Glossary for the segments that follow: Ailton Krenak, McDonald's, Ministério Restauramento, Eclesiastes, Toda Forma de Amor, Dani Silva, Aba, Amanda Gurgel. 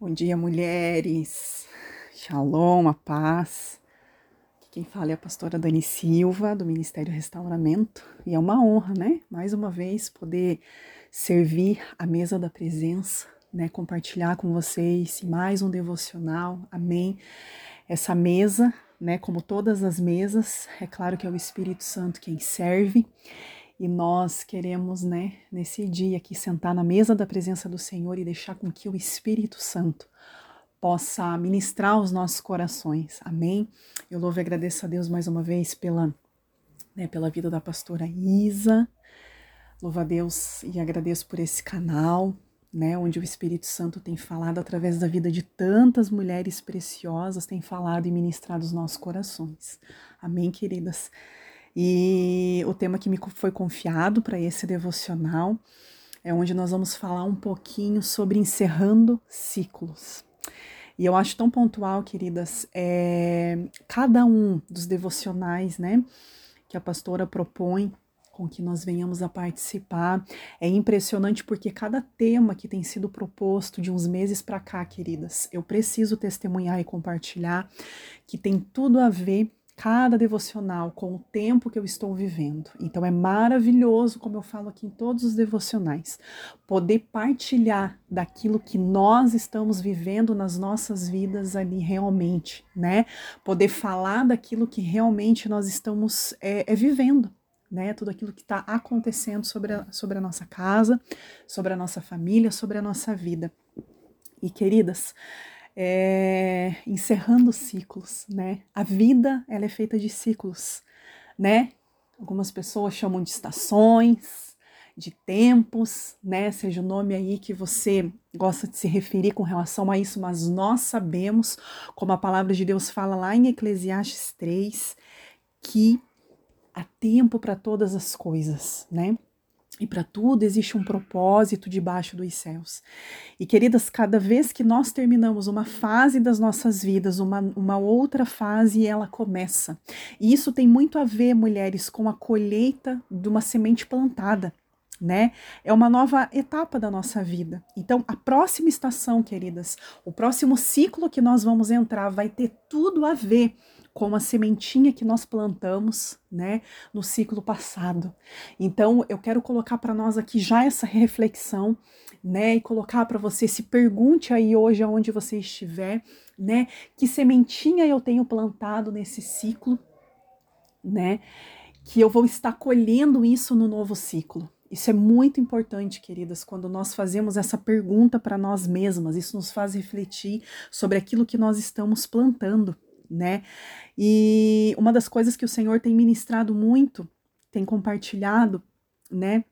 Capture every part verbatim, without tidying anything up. Bom dia, mulheres. Shalom, a paz. Aqui quem fala é a pastora Dani Silva, do Ministério Restauramento. E é uma honra, né? Mais uma vez, poder servir a mesa da presença, né? Compartilhar com vocês mais um devocional. Amém. Essa mesa, né? Como todas as mesas, é claro que é o Espírito Santo quem serve. E nós queremos, né, nesse dia aqui, sentar na mesa da presença do Senhor e deixar com que o Espírito Santo possa ministrar os nossos corações. Amém? Eu louvo e agradeço a Deus mais uma vez pela, né, pela vida da pastora Isa. Louvo a Deus e agradeço por esse canal, né, onde o Espírito Santo tem falado através da vida de tantas mulheres preciosas, tem falado e ministrado os nossos corações. Amém, queridas? E o tema que me foi confiado para esse devocional é onde nós vamos falar um pouquinho sobre encerrando ciclos. E eu acho tão pontual, queridas, é, cada um dos devocionais, né, que a pastora propõe com que nós venhamos a participar. É impressionante porque cada tema que tem sido proposto de uns meses para cá, queridas, eu preciso testemunhar e compartilhar que tem tudo a ver cada devocional com o tempo que eu estou vivendo. Então é maravilhoso, como eu falo aqui em todos os devocionais, poder partilhar daquilo que nós estamos vivendo nas nossas vidas ali realmente, né? Poder falar daquilo que realmente nós estamos é, é vivendo, né? Tudo aquilo que está acontecendo sobre a, sobre a nossa casa, sobre a nossa família, sobre a nossa vida. E queridas, É, encerrando ciclos, né? A vida, ela é feita de ciclos, né? Algumas pessoas chamam de estações, de tempos, né? Seja o nome aí que você gosta de se referir com relação a isso, mas nós sabemos, como a palavra de Deus fala lá em Eclesiastes três, que há tempo para todas as coisas, né? E para tudo existe um propósito debaixo dos céus. E, queridas, cada vez que nós terminamos uma fase das nossas vidas, uma, uma outra fase, ela começa. E isso tem muito a ver, mulheres, com a colheita de uma semente plantada, né? É uma nova etapa da nossa vida. Então, a próxima estação, queridas, o próximo ciclo que nós vamos entrar vai ter tudo a ver com a sementinha que nós plantamos, né, no ciclo passado. Então, eu quero colocar para nós aqui já essa reflexão, né, e colocar para você, se pergunte aí hoje aonde você estiver, né, que sementinha eu tenho plantado nesse ciclo, né, que eu vou estar colhendo isso no novo ciclo. Isso é muito importante, queridas, quando nós fazemos essa pergunta para nós mesmas. Isso nos faz refletir sobre aquilo que nós estamos plantando, né? E uma das coisas que o Senhor tem ministrado muito, tem compartilhado, né,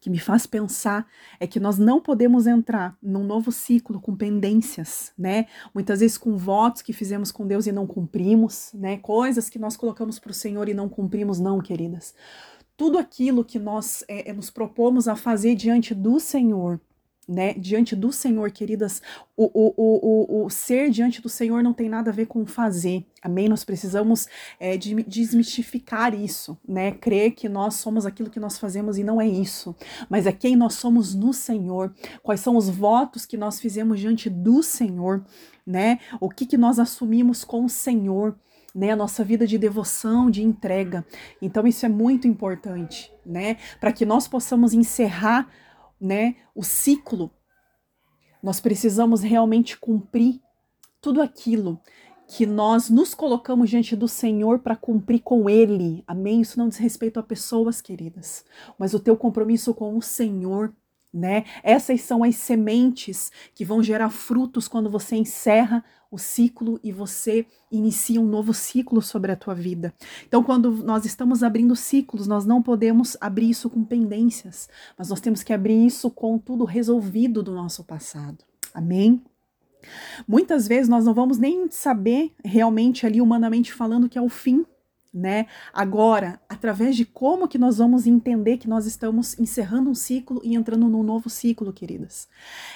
que me faz pensar, é que nós não podemos entrar num novo ciclo com pendências, né? Muitas vezes com votos que fizemos com Deus e não cumprimos, né? Coisas que nós colocamos para o Senhor e não cumprimos, não, queridas. Tudo aquilo que nós é, nos propomos a fazer diante do Senhor, né? Diante do Senhor, queridas, o, o, o, o ser diante do Senhor não tem nada a ver com fazer, amém? Nós precisamos é, de, desmistificar isso, né? Crer que nós somos aquilo que nós fazemos e não é isso, mas é quem nós somos no Senhor, quais são os votos que nós fizemos diante do Senhor, né? O que, que nós assumimos com o Senhor, né, a nossa vida de devoção, de entrega. Então isso é muito importante, né? Para que nós possamos encerrar, né, o ciclo, nós precisamos realmente cumprir tudo aquilo que nós nos colocamos diante do Senhor para cumprir com Ele, amém? Isso não diz respeito a pessoas, queridas, mas o teu compromisso com o Senhor, né? Essas são as sementes que vão gerar frutos quando você encerra o ciclo e você inicia um novo ciclo sobre a tua vida. Então, quando nós estamos abrindo ciclos, nós não podemos abrir isso com pendências, mas nós temos que abrir isso com tudo resolvido do nosso passado. Amém? Muitas vezes nós não vamos nem saber realmente ali, humanamente falando, que é o fim, né? Agora, através de como que nós vamos entender que nós estamos encerrando um ciclo e entrando num novo ciclo, queridas.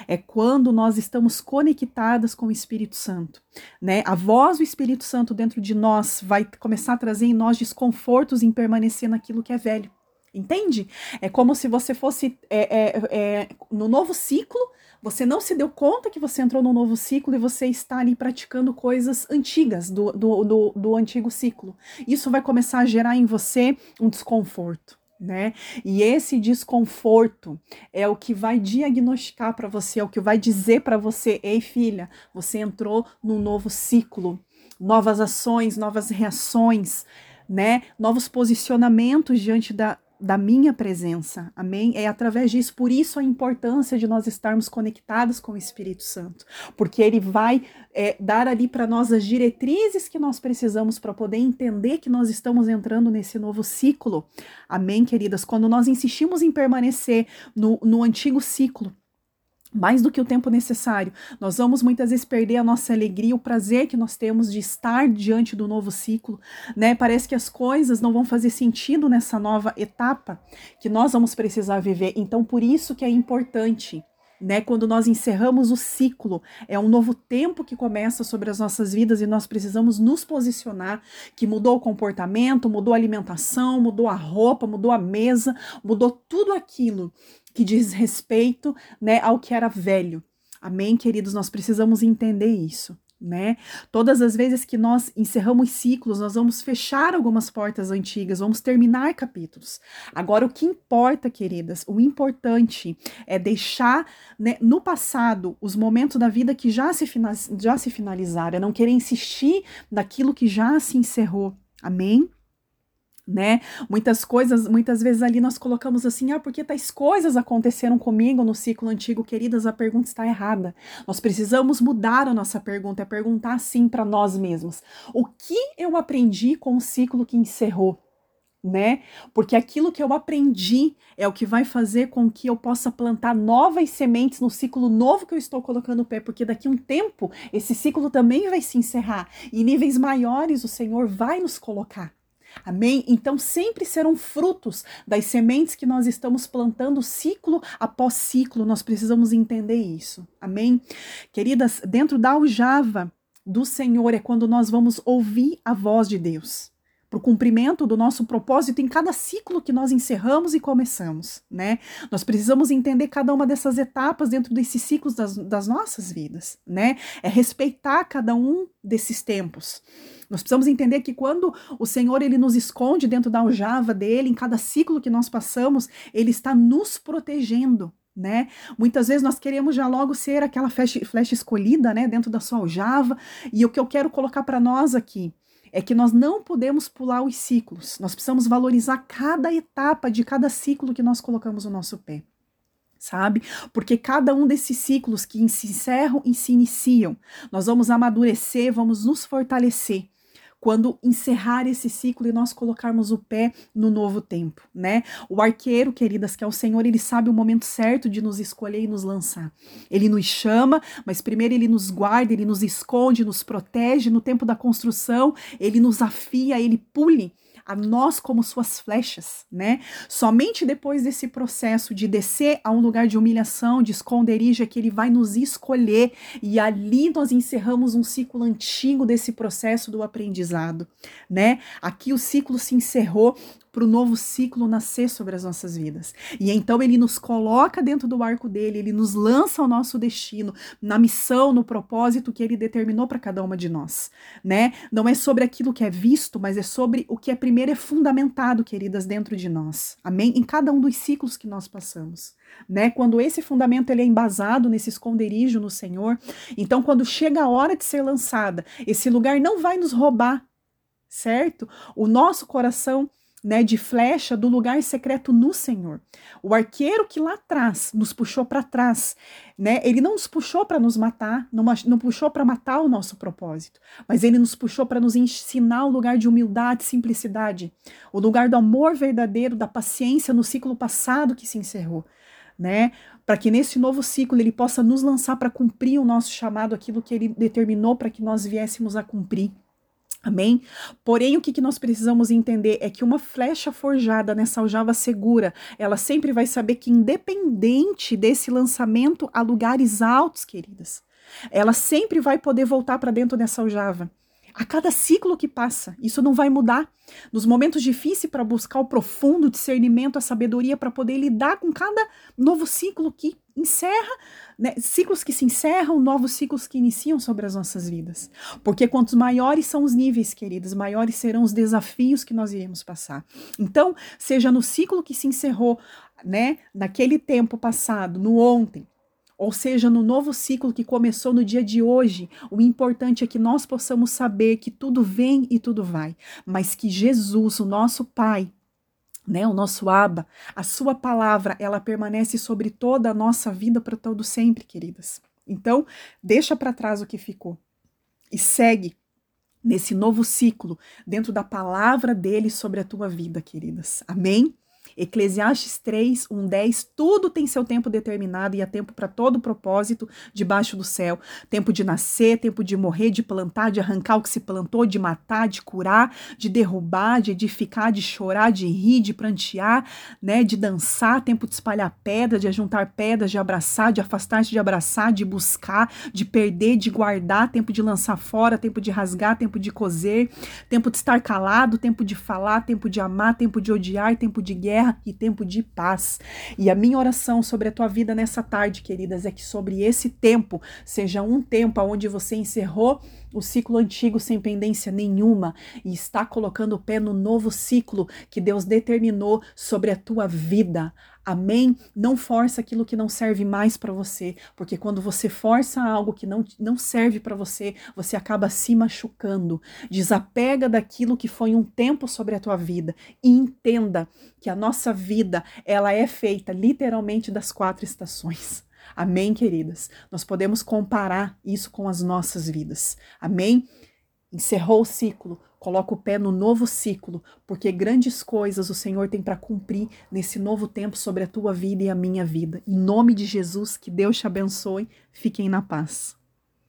É quando nós estamos conectadas com o Espírito Santo, né? A voz do Espírito Santo dentro de nós vai começar a trazer em nós desconfortos em permanecer naquilo que é velho. Entende? É como se você fosse é, é, é, no novo ciclo, Você não se deu conta que você entrou num novo ciclo e você está ali praticando coisas antigas do, do, do, do antigo ciclo. Isso vai começar a gerar em você um desconforto, né? E esse desconforto é o que vai diagnosticar para você, é o que vai dizer para você: ei, filha, você entrou num novo ciclo, novas ações, novas reações, né? Novos posicionamentos diante da, da minha presença, amém? É através disso, por isso a importância de nós estarmos conectados com o Espírito Santo, porque ele vai é, dar ali para nós as diretrizes que nós precisamos para poder entender que nós estamos entrando nesse novo ciclo, amém, queridas? Quando nós insistimos em permanecer no, no antigo ciclo, mais do que o tempo necessário, nós vamos muitas vezes perder a nossa alegria, o prazer que nós temos de estar diante do novo ciclo, né? Parece que as coisas não vão fazer sentido nessa nova etapa que nós vamos precisar viver. Então, por isso que é importante, né? Quando nós encerramos o ciclo, é um novo tempo que começa sobre as nossas vidas e nós precisamos nos posicionar, que mudou o comportamento, mudou a alimentação, mudou a roupa, mudou a mesa, mudou tudo aquilo que diz respeito, né, ao que era velho. Amém, queridos? Nós precisamos entender isso, né? Todas as vezes que nós encerramos ciclos, nós vamos fechar algumas portas antigas, vamos terminar capítulos. Agora, o que importa, queridas, o importante é deixar, né, no passado os momentos da vida que já se, fina- já se finalizaram, é não querer insistir naquilo que já se encerrou. Amém? Né? Muitas coisas, muitas vezes ali nós colocamos assim: ah, porque tais coisas aconteceram comigo no ciclo antigo. Queridas, a pergunta está errada. Nós precisamos mudar a nossa pergunta, é perguntar assim para nós mesmos: o que eu aprendi com o ciclo que encerrou, né? Porque aquilo que eu aprendi é o que vai fazer com que eu possa plantar novas sementes no ciclo novo que eu estou colocando o pé, porque daqui a um tempo esse ciclo também vai se encerrar, e em níveis maiores o Senhor vai nos colocar. Amém? Então sempre serão frutos das sementes que nós estamos plantando ciclo após ciclo. Nós precisamos entender isso. Amém? Queridas, dentro da aljava do Senhor é quando nós vamos ouvir a voz de Deus para o cumprimento do nosso propósito em cada ciclo que nós encerramos e começamos, né? Nós precisamos entender cada uma dessas etapas dentro desses ciclos das, das nossas vidas, né? É respeitar cada um desses tempos. Nós precisamos entender que quando o Senhor, ele nos esconde dentro da aljava dele, em cada ciclo que nós passamos, ele está nos protegendo, né? Muitas vezes nós queremos já logo ser aquela flecha, flecha escolhida, né? Dentro da sua aljava. E o que eu quero colocar para nós aqui é que nós não podemos pular os ciclos. Nós precisamos valorizar cada etapa de cada ciclo que nós colocamos o nosso pé, sabe? Porque cada um desses ciclos que se encerram e se iniciam, nós vamos amadurecer, vamos nos fortalecer quando encerrar esse ciclo e nós colocarmos o pé no novo tempo, né? O arqueiro, queridas, que é o Senhor, ele sabe o momento certo de nos escolher e nos lançar. Ele nos chama, mas primeiro ele nos guarda, ele nos esconde, nos protege. No tempo da construção, ele nos afia, ele pule a nós como suas flechas, né? Somente depois desse processo de descer a um lugar de humilhação, de esconderijo, é que ele vai nos escolher, e ali nós encerramos um ciclo antigo desse processo do aprendizado, né? Aqui o ciclo se encerrou para o novo ciclo nascer sobre as nossas vidas. E então ele nos coloca dentro do arco dele, ele nos lança ao nosso destino, na missão, no propósito que ele determinou para cada uma de nós, né? Não é sobre aquilo que é visto, mas é sobre o que é primeiro é fundamentado, queridas, dentro de nós. Amém? Em cada um dos ciclos que nós passamos, né? Quando esse fundamento ele é embasado nesse esconderijo no Senhor, então quando chega a hora de ser lançada, esse lugar não vai nos roubar, certo? O nosso coração, né, de flecha do lugar secreto no Senhor. O arqueiro que lá atrás nos puxou para trás, né, ele não nos puxou para nos matar, não, não puxou para matar o nosso propósito, mas ele nos puxou para nos ensinar o lugar de humildade, simplicidade, o lugar do amor verdadeiro, da paciência no ciclo passado que se encerrou, né, para que nesse novo ciclo ele possa nos lançar para cumprir o nosso chamado, aquilo que ele determinou para que nós viéssemos a cumprir. Amém? Porém, o que, que nós precisamos entender é que uma flecha forjada nessa aljava segura, ela sempre vai saber que, independente desse lançamento a lugares altos, queridas, ela sempre vai poder voltar para dentro dessa aljava. A cada ciclo que passa, isso não vai mudar. Nos momentos difíceis, para buscar o profundo discernimento, a sabedoria, para poder lidar com cada novo ciclo que encerra, né, ciclos que se encerram, novos ciclos que iniciam sobre as nossas vidas. Porque quanto maiores são os níveis, queridas, maiores serão os desafios que nós iremos passar. Então, seja no ciclo que se encerrou, né, naquele tempo passado, no ontem, ou seja, no novo ciclo que começou no dia de hoje, o importante é que nós possamos saber que tudo vem e tudo vai, mas que Jesus, o nosso Pai, né, o nosso Aba, a sua palavra, ela permanece sobre toda a nossa vida para todo sempre, queridas. Então, deixa para trás o que ficou e segue nesse novo ciclo, dentro da palavra dele sobre a tua vida, queridas. Amém? Eclesiastes três, um, dez, tudo tem seu tempo determinado e há tempo para todo propósito debaixo do céu. Tempo de nascer, tempo de morrer, de plantar, de arrancar o que se plantou, de matar, de curar, de derrubar, de edificar, de chorar, de rir, de prantear, né, de dançar, tempo de espalhar pedra, de ajuntar pedras, de abraçar, de afastar-se, de abraçar, de buscar, de perder, de guardar, tempo de lançar fora, tempo de rasgar, tempo de coser, tempo de estar calado, tempo de falar, tempo de amar, tempo de odiar, tempo de guerra e tempo de paz. E a minha oração sobre a tua vida nessa tarde, queridas, é que sobre esse tempo seja um tempo onde você encerrou o ciclo antigo sem pendência nenhuma e está colocando o pé no novo ciclo que Deus determinou sobre a tua vida. Amém? Não força aquilo que não serve mais para você, porque quando você força algo que não, não serve para você, você acaba se machucando. Desapega daquilo que foi um tempo sobre a tua vida e entenda que a nossa vida, ela é feita literalmente das quatro estações. Amém, queridas? Nós podemos comparar isso com as nossas vidas. Amém? Encerrou o ciclo, coloca o pé no novo ciclo, porque grandes coisas o Senhor tem para cumprir nesse novo tempo sobre a tua vida e a minha vida. Em nome de Jesus, que Deus te abençoe. Fiquem na paz.